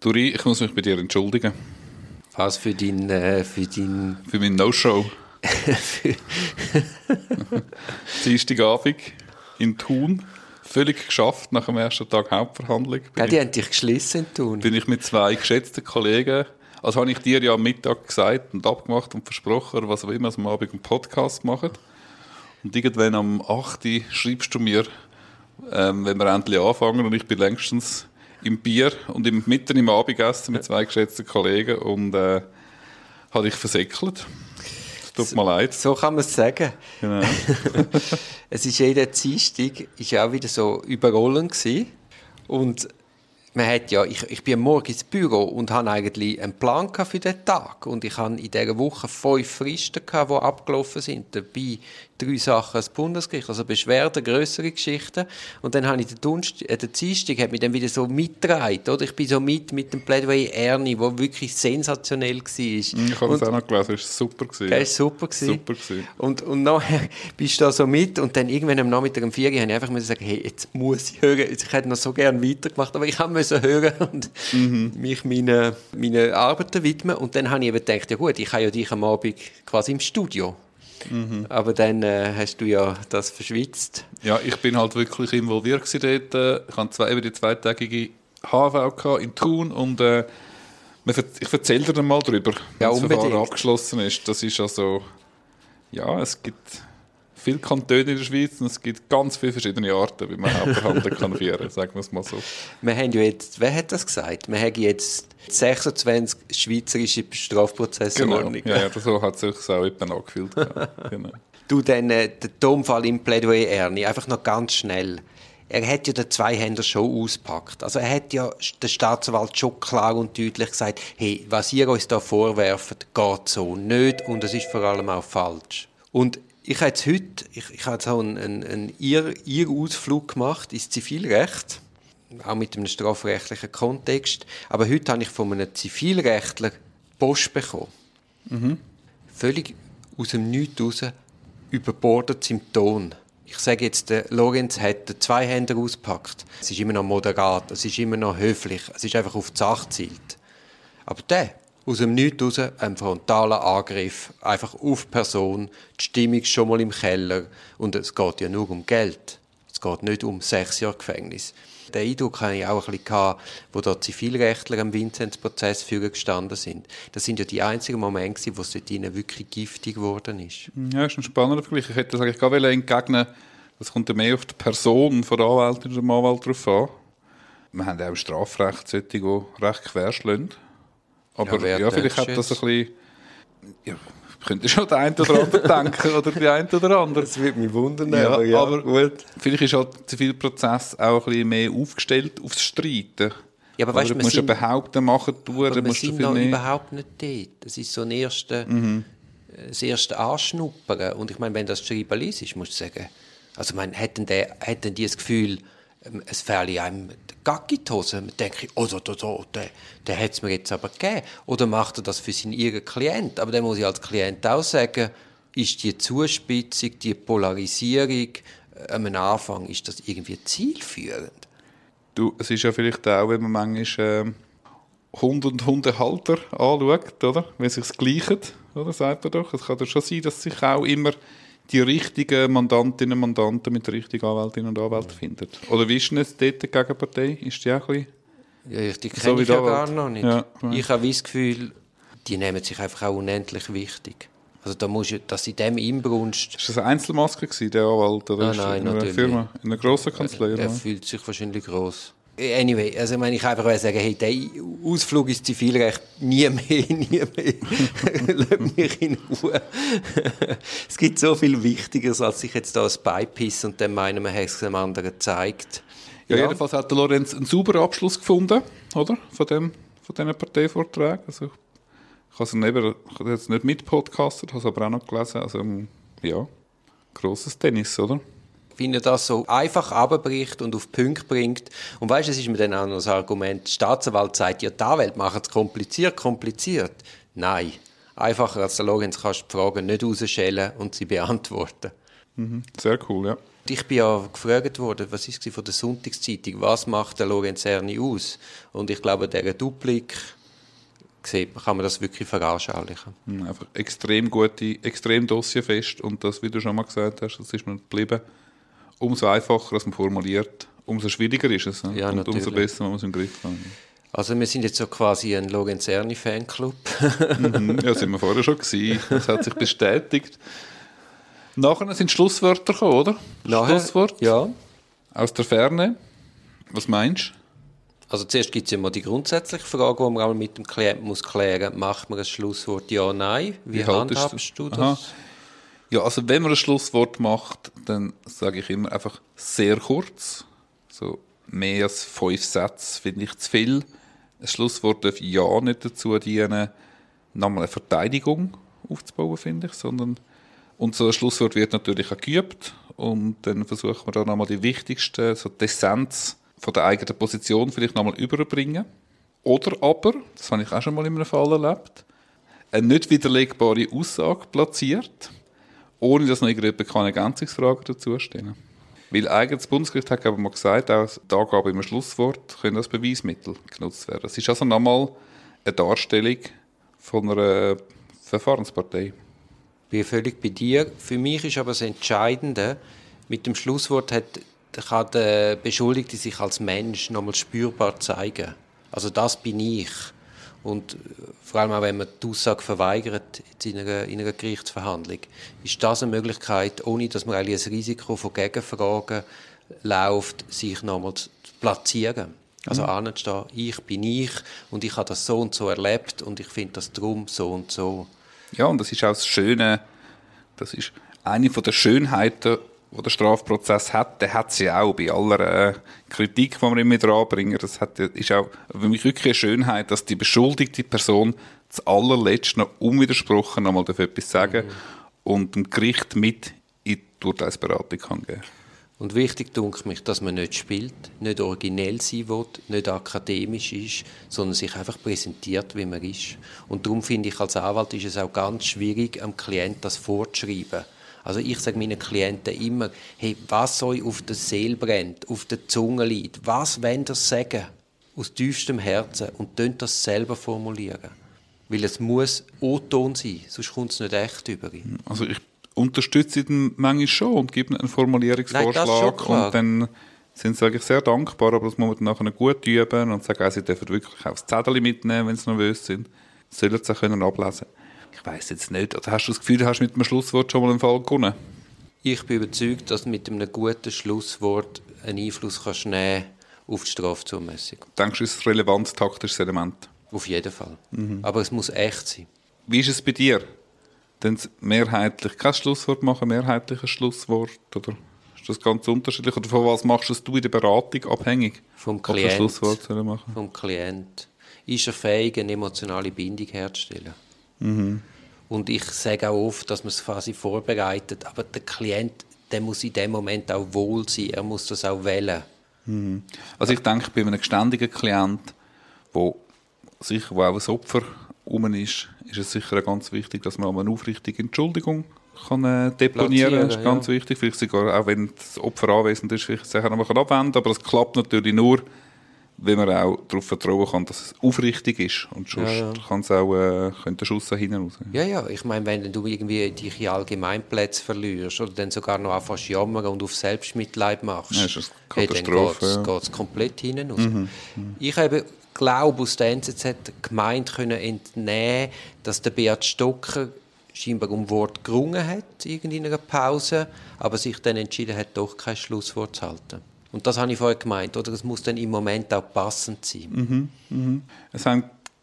Duri, ich muss mich bei dir entschuldigen. Was für dein... für meinen No-Show. Dienstagabend in Thun. Völlig geschafft nach dem ersten Tag Hauptverhandlung. Ja, die haben dich geschlossen in Thun. Bin ich mit zwei geschätzten Kollegen... Also habe ich dir ja am Mittag gesagt und abgemacht und versprochen, was auch immer, dass wir am Abend einen Podcast machen. Und irgendwann am 8. Uhr schreibst du mir, wenn wir endlich anfangen. Und ich bin längstens im Bier und mitten im Abendessen mit zwei geschätzten Kollegen und habe dich versäckelt. Das tut mir leid. So kann man es sagen. Genau. Es war jeder Dienstag auch wieder so überrollend. Und man hat ja, ich bin morgen ins Büro und habe eigentlich einen Plan für den Tag. Und ich hatte in dieser Woche 5 Fristen, die abgelaufen sind. Dabei 3 Sachen ans Bundesgericht, also Beschwerden, grössere Geschichten. Und dann habe ich den Dienstag hat mich dann wieder so mitgereiht, oder? Ich bin so mit dem Plädoyer Erni, der wirklich sensationell war. Ich habe das auch noch gelesen, es war super. Das war super. Und nachher bist du da so mit und dann irgendwann am Nachmittag um 4 Uhr habe ich einfach sagen, hey, jetzt muss ich hören. Ich hätte noch so gerne weitergemacht, aber ich habe hören und mich meinen Arbeiten widmen. Und dann habe ich eben gedacht, ja gut, ich habe ja dich am Abend quasi im Studio. Mhm. Aber dann hast du ja das verschwitzt. Ja, ich bin halt wirklich involviert dort. Ich hatte eben die zweitägige HV in Thun und ich erzähle dir dann mal darüber, ja, wenn das Verfahren abgeschlossen ist. Das ist also, ja, es gibt viele Kantone in der Schweiz und es gibt ganz viele verschiedene Arten, wie man Hauptverhandlungen kann führen, sagen wir es mal so. Wir haben ja jetzt, wer hat das gesagt? Wir haben jetzt 26 schweizerische Strafprozessordnungen. Genau, ja, so hat es sich auch eben angefühlt. Genau. Du, dann den Tonfall im Plädoyer Erni, einfach noch ganz schnell. Er hat ja den Zweihänder schon ausgepackt. Also er hat ja der Staatsanwalt schon klar und deutlich gesagt, hey, was ihr uns da vorwerft, geht so nicht und es ist vor allem auch falsch. Und ich habe heute einen Irrausflug gemacht ins Zivilrecht, auch mit einem strafrechtlichen Kontext. Aber heute habe ich von einem Zivilrechtler Post bekommen. Mhm. Völlig aus dem Nichts raus, überbordet im Ton. Ich sage jetzt, der Lorenz hat den Zweihänder ausgepackt. Es ist immer noch moderat, es ist immer noch höflich, es ist einfach auf die Sache gezielt. Aber der... aus dem Nichts raus ein frontaler Angriff, einfach auf die Person, die Stimmung schon mal im Keller und es geht ja nur um Geld. Es geht nicht um 6 Jahre Gefängnis. Den Eindruck hatte ich auch ein bisschen, wo da Zivilrechtler am Vincenz-Prozess gestanden sind. Das sind ja die einzigen Momente, wo es dort ihnen wirklich giftig geworden ist. Ja, das ist ein spannender Vergleich. Ich hätte das eigentlich gar entgegnen. Das kommt ja mehr auf die Person von der Anwältin und dem Anwalt drauf an. Wir haben ja auch im Strafrecht solche, die recht querschlagen. Aber ja, vielleicht hat das ein bisschen... Ja, könnte schon den einen oder anderen denken oder die einen oder andere. Das würde mich wundern, ja, aber gut. Vielleicht ist halt Zivilprozess auch ein bisschen mehr aufgestellt aufs Streiten. Ja, aber weißt, du musst ja behaupten, machen, tun. Aber wir sind noch überhaupt nicht dort. Das ist so ein das erste Anschnuppern. Und ich meine, wenn das Schreiben liest, musst du sagen... Also, ich meine, hätten die das Gefühl... Es fehlen einem die Gacki in die Hose. Man denkt, der hat es mir jetzt aber gegeben. Oder macht er das für seinen eigenen Klient? Aber dann muss ich als Klient auch sagen, ist die Zuspitzung, die Polarisierung am Anfang, ist das irgendwie zielführend? Du, es ist ja vielleicht auch, wenn man manchmal Hund und Hundehalter anschaut, oder? Wenn sich das Gleiche, oder? Sagt man doch. Es kann doch schon sein, dass sich auch immer... die richtigen Mandantinnen und Mandanten mit den richtigen Anwältinnen und Anwälten findet. Oder wie ist denn jetzt dort die Gegenpartei? Ist die auch ein bisschen... Ja, die kenne so ich ja gar noch nicht. Ja. Ich habe das Gefühl, die nehmen sich einfach auch unendlich wichtig. Also da musst du, dass in dem Inbrunst... Ist das ein Einzelmaske gewesen, der Anwalt? Oder nein, in einer Firma, in einer grossen Kanzlei? Der fühlt sich wahrscheinlich gross. Anyway, also ich meine, ich einfach sagen, hey, der Ausflug ins Zivilrecht nie mehr. Lass mich in Ruhe. Es gibt so viel Wichtigeres, als sich jetzt da ein Beipiss und dann meinen, man hat es dem anderen gezeigt. Ja, jedenfalls hat der Lorenz einen sauberen Abschluss gefunden, oder? Von diesen Parteivorträgen. Also, ich habe jetzt nicht mitpodcastet, habe es aber auch noch gelesen. Also, ja, grosses Tennis, oder? Wenn er das so einfach runterbricht und auf den Punkt bringt. Und weißt du, es ist mir dann auch noch das Argument, der Staatsanwalt sagt, ja, die Anwälte machen es kompliziert. Nein, einfacher als der Lorenz kannst du die Fragen nicht rausschälen und sie beantworten. Mhm. Sehr cool, ja. Ich bin ja gefragt worden, was ist es von der Sonntagszeitung, was macht der Lorenz Erni aus? Und ich glaube, dieser Duplik kann man das wirklich veranschaulichen. Mhm, einfach extrem gute, extrem dossierfest und das, wie du schon mal gesagt hast, das ist mir geblieben. Umso einfacher, als man formuliert, umso schwieriger ist es. Ne? Ja, und natürlich. Umso besser, wenn man es im Griff hat. Also wir sind jetzt so quasi ein Lorenz Erni Fanclub. Mhm, ja, sind wir vorher schon gewesen. Das hat sich bestätigt. Nachher sind Schlusswörter gekommen, oder? Schlusswort? Ja. Aus der Ferne. Was meinst du? Also zuerst gibt es ja mal die grundsätzliche Frage, die man mit dem Klienten muss klären muss. Macht man ein Schlusswort ja oder nein? Wie handhabst du das? Aha. Ja, also wenn man ein Schlusswort macht, dann sage ich immer einfach sehr kurz. So mehr als 5 Sätze finde ich zu viel. Ein Schlusswort darf ja nicht dazu dienen, nochmal eine Verteidigung aufzubauen, finde ich, sondern und so ein Schlusswort wird natürlich auch geübt und dann versuchen wir da nochmal die wichtigsten, so die Essenz von der eigenen Position vielleicht nochmal überbringen. Oder aber, das habe ich auch schon mal in einem Fall erlebt, eine nicht widerlegbare Aussage platziert, ohne dass noch irgendeine Ergänzungsfragen dazu stehen. Weil eigentlich das Bundesgericht hat aber mal gesagt, auch die Angabe im Schlusswort können als Beweismittel genutzt werden. Es ist also nochmal eine Darstellung von einer Verfahrenspartei. Ich bin völlig bei dir. Für mich ist aber das Entscheidende, mit dem Schlusswort kann der Beschuldigte sich als Mensch nochmal spürbar zeigen. Also das bin ich. Und vor allem auch, wenn man die Aussage verweigert in einer Gerichtsverhandlung, ist das eine Möglichkeit, ohne dass man eigentlich ein Risiko von Gegenfragen läuft, sich nochmal zu platzieren. Also anstehen, ich bin ich und ich habe das so und so erlebt und ich finde das drum so und so. Ja, und das ist auch das Schöne, das ist eine der Schönheiten, die der Strafprozess hat. Der hat sie auch bei aller Kritik, die wir immer dranbringen. Das ist auch für mich wirklich eine Schönheit, dass die beschuldigte Person zuallerletzt noch unwidersprochen noch mal etwas sagen darf und dem Gericht mit in die Urteilsberatung kann geben. Und wichtig dünkt mich, dass man nicht spielt, nicht originell sein will, nicht akademisch ist, sondern sich einfach präsentiert, wie man ist. Und darum finde ich, als Anwalt ist es auch ganz schwierig, am Klienten das vorzuschreiben. Also ich sage meinen Klienten immer, hey, was euch auf der Seele brennt, auf der Zunge liegt, was wollt ihr sagen? Aus tiefstem Herzen. Und könnt das selber formulieren. Weil es muss O-Ton sein, sonst kommt es nicht echt über. Also ich unterstütze ihn manchmal schon und gebe einen Formulierungsvorschlag. Nein, und dann sind sie eigentlich sehr dankbar, aber das muss man nachher gut üben und sagen, sie dürfen wirklich auch das Zettel mitnehmen, wenn sie nervös sind. Sollen sie auch ablesen können. Ich weiss jetzt nicht, oder hast du das Gefühl, du hast mit dem Schlusswort schon mal einen Fall gewonnen? Ich bin überzeugt, dass mit einem guten Schlusswort einen Einfluss kannst nehmen auf die Strafzumessung. Denkst du, es ist ein relevantes taktisches Element? Auf jeden Fall. Mhm. Aber es muss echt sein. Wie ist es bei dir? Dann mehrheitlich kein Schlusswort machen, mehrheitlich ein Schlusswort? Oder ist das ganz unterschiedlich? Oder von was machst du in der Beratung abhängig? Vom Klienten. Schlusswort machen? Vom Klient. Ist er fähig, eine emotionale Bindung herzustellen? Mhm. Und ich sage auch oft, dass man es quasi vorbereitet, aber der Klient, der muss in dem Moment auch wohl sein, er muss das auch wählen. Mhm. Also ich denke, bei einem geständigen Klient, der sicher wo auch ein Opfer rum ist, ist es sicher ganz wichtig, dass man eine aufrichtige Entschuldigung kann deponieren kann. Das ist ganz wichtig, vielleicht sogar, auch wenn das Opfer anwesend ist, vielleicht kann man abwenden, aber es klappt natürlich nur, wenn man auch darauf vertrauen kann, dass es aufrichtig ist. Und sonst kann es auch könnte der Schuss hinten raus. Ja, ja. Ich meine, wenn du irgendwie dich in Allgemeinplätze verlierst oder dann sogar noch anfängst zu jammern und auf Selbstmitleid machst, ja, ist das Katastrophe, dann geht es komplett hinten raus. Mhm. Ich habe, glaube aus der NZZ gemeint können entnehmen, dass der Beat Stocker scheinbar um Wort gerungen hat, irgendwie in einer Pause, aber sich dann entschieden hat, doch kein Schlusswort zu halten. Und das habe ich vorher gemeint, oder? Das muss dann im Moment auch passend sein. Mhm, mhm. Es haben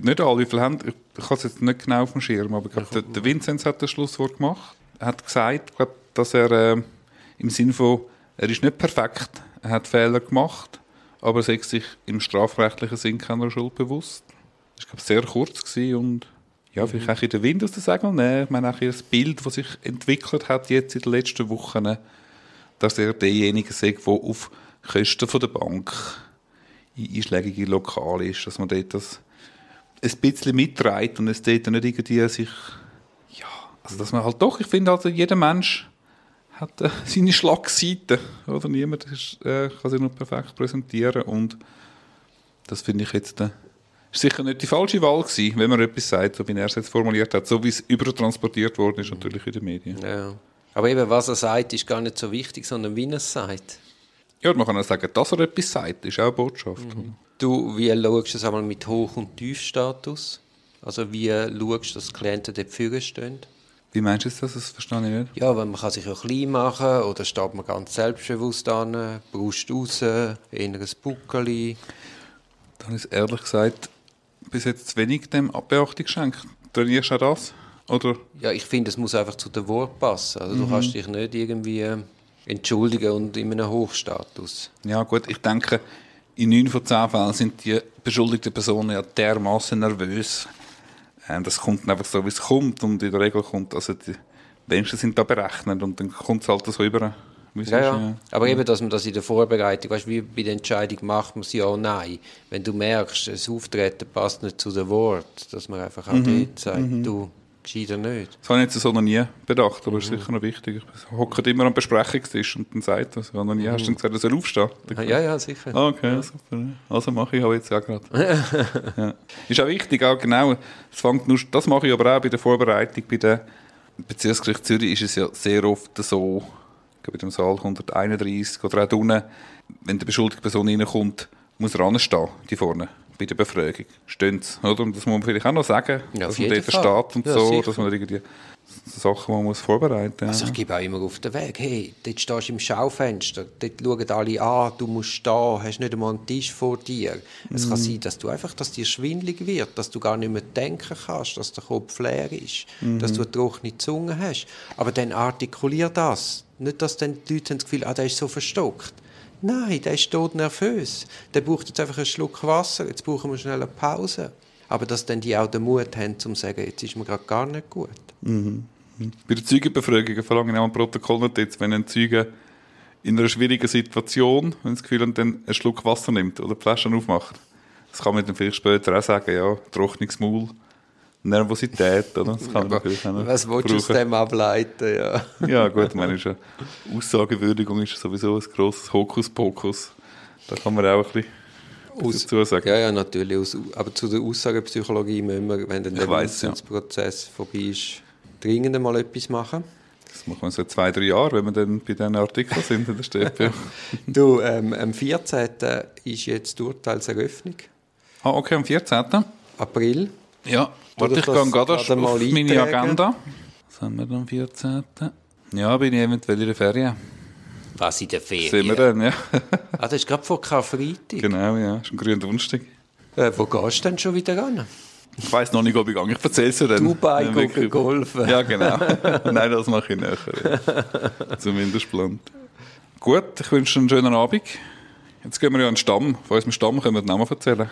nicht alle, wie viele haben, ich habe es jetzt nicht genau auf dem Schirm, aber ich glaube, der Vincenz hat das Schlusswort gemacht. Er hat gesagt, dass er im Sinne von, er ist nicht perfekt, er hat Fehler gemacht, aber er sei sich im strafrechtlichen Sinn keiner Schuld bewusst. Das war, glaube ich, sehr kurz und ja, vielleicht auch in den Wind aus der Segel nehmen. Ich meine, auch das Bild, das sich entwickelt hat jetzt in den letzten Wochen, dass er derjenige sei, der auf Kosten von der Bank in einschlägige Lokale ist, dass man dort das ein bisschen mitträgt und es dort nicht irgendwie sich... Ja, also dass man halt doch, ich finde, also jeder Mensch hat seine Schlagseite, oder? Niemand ist, kann sich noch perfekt präsentieren, und das finde ich jetzt, ist sicher nicht die falsche Wahl gewesen, wenn man etwas sagt, so wie er es jetzt formuliert hat, so wie es übertransportiert worden ist, natürlich in den Medien. Ja. Aber eben, was er sagt, ist gar nicht so wichtig, sondern wie er es sagt. Ja, man kann auch sagen, dass er etwas sagt, ist auch eine Botschaft. Mhm. Du, wie schaust du es einmal mit Hoch- und Tiefstatus? Also wie schaust du, dass die Klienten dort vorne stehen? Wie meinst du das? Das verstehe ich nicht. Ja, weil man kann sich ja klein machen, oder steht man ganz selbstbewusst an, Brust raus, inneres Buckeli. Da habe ich ehrlich gesagt bis jetzt zu wenig dem Beachtung geschenkt. Trainierst du auch das? Oder? Ja, ich finde, es muss einfach zu den Worten passen. Also, du kannst dich nicht irgendwie entschuldigen und in einem Hochstatus. Ja gut, ich denke, in 9 von 10 Fällen sind die beschuldigten Personen ja dermaßen nervös. Das kommt einfach so, wie es kommt, und in der Regel kommt, also die Menschen sind da berechnet, und dann kommt es halt so rüber. Ja. Aber eben, dass man das in der Vorbereitung, weißt, wie bei der Entscheidung macht man es ja oder nein. Wenn du merkst, das Auftreten passt nicht zu den Worten, dass man einfach auch dort sagt, du, gescheiter nicht. Das habe ich jetzt so noch nie bedacht, aber das ist sicher noch wichtig. Ich hocke immer am Besprechungstisch und dann sagt das. Noch nie hast du gesagt, er soll aufstehen? Ja, sicher. Ah, okay, ja. Super. Also mache ich auch jetzt auch gerade. Ja. Ist auch wichtig, auch genau. Das mache ich aber auch bei der Vorbereitung. Bei der Bezirksgericht Zürich ist es ja sehr oft so, bei dem Saal 131 oder auch unten, wenn die beschuldigte Person reinkommt, muss er anstehen, die vorne, bei der Befragung. Stehen sie, oder? Und das muss man vielleicht auch noch sagen, ja, dass man dort steht und ja, so, sicher. Dass man irgendwie Sachen man muss vorbereiten muss. Ja. Also ich gebe auch immer auf den Weg, hey, dort stehst du im Schaufenster, dort schauen alle an, du musst stehen, hast nicht einmal einen Tisch vor dir. Es kann sein, dass du einfach, dass dir schwindelig wird, dass du gar nicht mehr denken kannst, dass der Kopf leer ist, dass du eine trockene Zunge hast. Aber dann artikulier das. Nicht, dass dann die Leute das Gefühl haben, der ist so verstockt. Nein, der ist tot nervös. Der braucht jetzt einfach einen Schluck Wasser, jetzt brauchen wir schnell eine Pause. Aber dass dann die auch den Mut haben, um zu sagen, jetzt ist mir gerade gar nicht gut. Mhm. Bei der Zeugenbefragung verlange ich auch ein Protokoll nicht jetzt, wenn ein Zeuge in einer schwierigen Situation, wenn das Gefühl hat, dann einen Schluck Wasser nimmt oder die Flasche aufmacht. Das kann man dann vielleicht später auch sagen, ja, trockenes Maul. Nervosität, oder? Das kann man natürlich auch was willst du aus dem ableiten? Ja, ja gut, meine ist Aussagewürdigung ist sowieso ein grosses Hokuspokus. Da kann man auch ein bisschen dazu sagen. Ja, natürlich. Aber zu der Aussagepsychologie müssen wir, wenn der Vincenz-Prozess vorbei ist, dringend einmal etwas machen. Das machen wir so 2-3 Jahre, wenn wir dann bei diesen Artikeln sind in der Steppe. Du, am 14. ist jetzt die Urteilseröffnung. Ah, okay, am 14. April. Ja, warte, ich gehe gerade auf meine Agenda. Was haben wir dann am 14.? Ja, bin ich eventuell in der Ferien. Was, in der Ferien? Sind wir dann, ja. Das ist gerade vor Karfreitag. Genau, ja, ist ein grüner Donnerstag. Wo gehst du denn schon wieder ran? Ich weiss noch nicht, ob ich gehe. Ich erzähle es dir dann. Dubai, gucken, golfen. Ja, genau. Nein, das mache ich nachher. Ja. Zumindest geplant. Gut, ich wünsche dir einen schönen Abend. Jetzt gehen wir ja an den Stamm. Von unserem Stamm können wir den Namen erzählen.